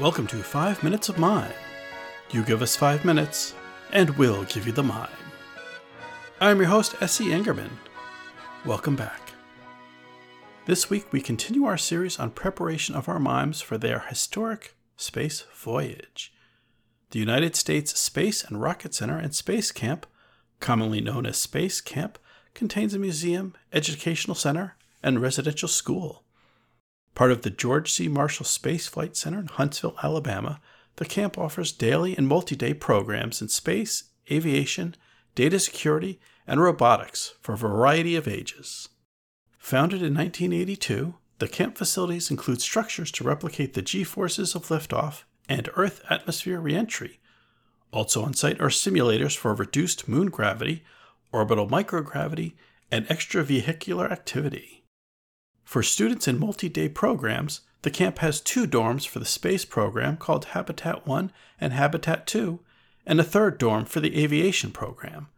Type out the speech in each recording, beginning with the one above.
Welcome to 5 Minutes of Mime. You give us 5 minutes, and we'll give you the mime. I'm your host, S.C. Engerman. Welcome back. This week, we continue our series on preparation of our mimes for their historic space voyage. The United States Space and Rocket Center and Space Camp, commonly known as Space Camp, contains a museum, educational center, and residential school. Part of the George C. Marshall Space Flight Center in Huntsville, Alabama, the camp offers daily and multi-day programs in space, aviation, data security, and robotics for a variety of ages. Founded in 1982, the camp facilities include structures to replicate the G-forces of liftoff and Earth atmosphere reentry. Also on site are simulators for reduced moon gravity, orbital microgravity, and extravehicular activity. For students in multi-day programs, the camp has two dorms for the space program called Habitat 1 and Habitat 2, and a third dorm for the aviation program.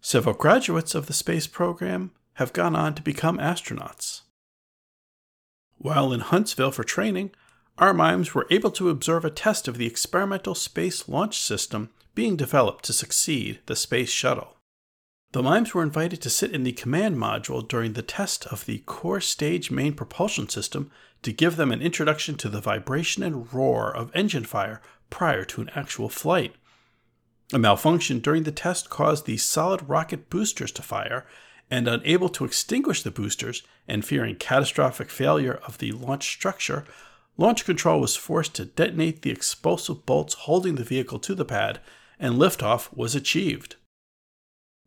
Several graduates of the space program have gone on to become astronauts. While in Huntsville for training, our mimes were able to observe a test of the experimental space launch system being developed to succeed the space shuttle. The mimes were invited to sit in the command module during the test of the core stage main propulsion system to give them an introduction to the vibration and roar of engine fire prior to an actual flight. A malfunction during the test caused the solid rocket boosters to fire, and unable to extinguish the boosters and fearing catastrophic failure of the launch structure, launch control was forced to detonate the explosive bolts holding the vehicle to the pad, and liftoff was achieved.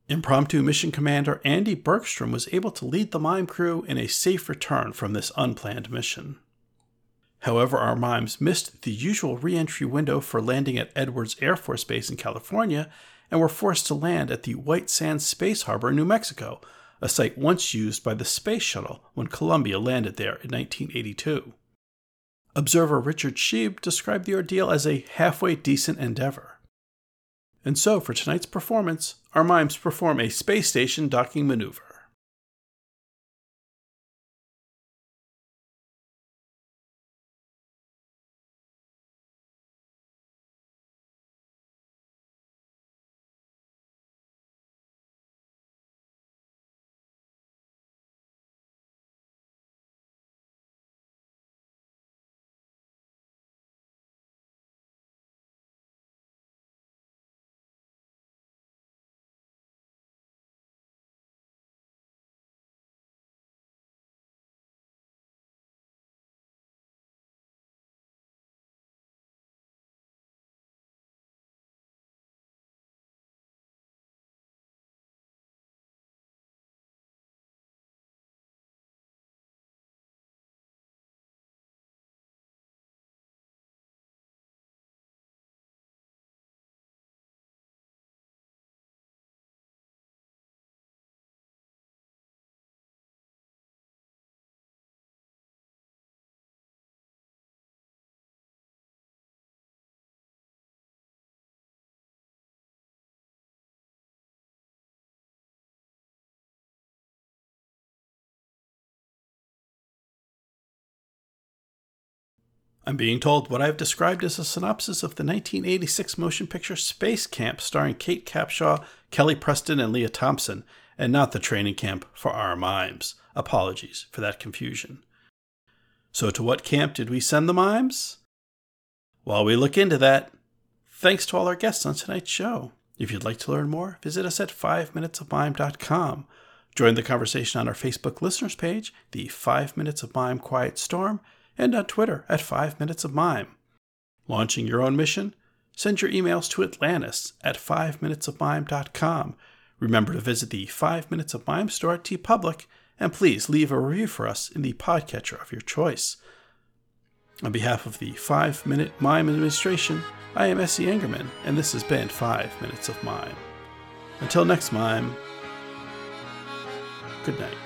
Impromptu mission commander Andy Bergstrom was able to lead the mime crew in a safe return from this unplanned mission. However, our mimes missed the usual re-entry window for landing at Edwards Air Force Base in California and were forced to land at the White Sands Space Harbor in New Mexico, a site once used by the Space Shuttle when Columbia landed there in 1982. Observer Richard Sheeb described the ordeal as a halfway decent endeavor. And so, for tonight's performance, our mimes perform a space station docking maneuver. I'm being told what I've described as a synopsis of the 1986 motion picture Space Camp starring Kate Capshaw, Kelly Preston, and Leah Thompson, and not the training camp for our mimes. Apologies for that confusion. So to what camp did we send the mimes? While we look into that, thanks to all our guests on tonight's show. If you'd like to learn more, visit us at 5minutesofmime.com. Join the conversation on our Facebook listeners page, the 5 Minutes of Mime Quiet Storm, and on Twitter at 5 Minutes of Mime. Launching your own mission? Send your emails to Atlantis at 5minutesofmime.com. Remember to visit the 5 Minutes of Mime store at TeePublic, and please leave a review for us in the podcatcher of your choice. On behalf of the 5-Minute Mime Administration, I am S.C. Engerman, and this has been 5 Minutes of Mime. Until next mime, good night.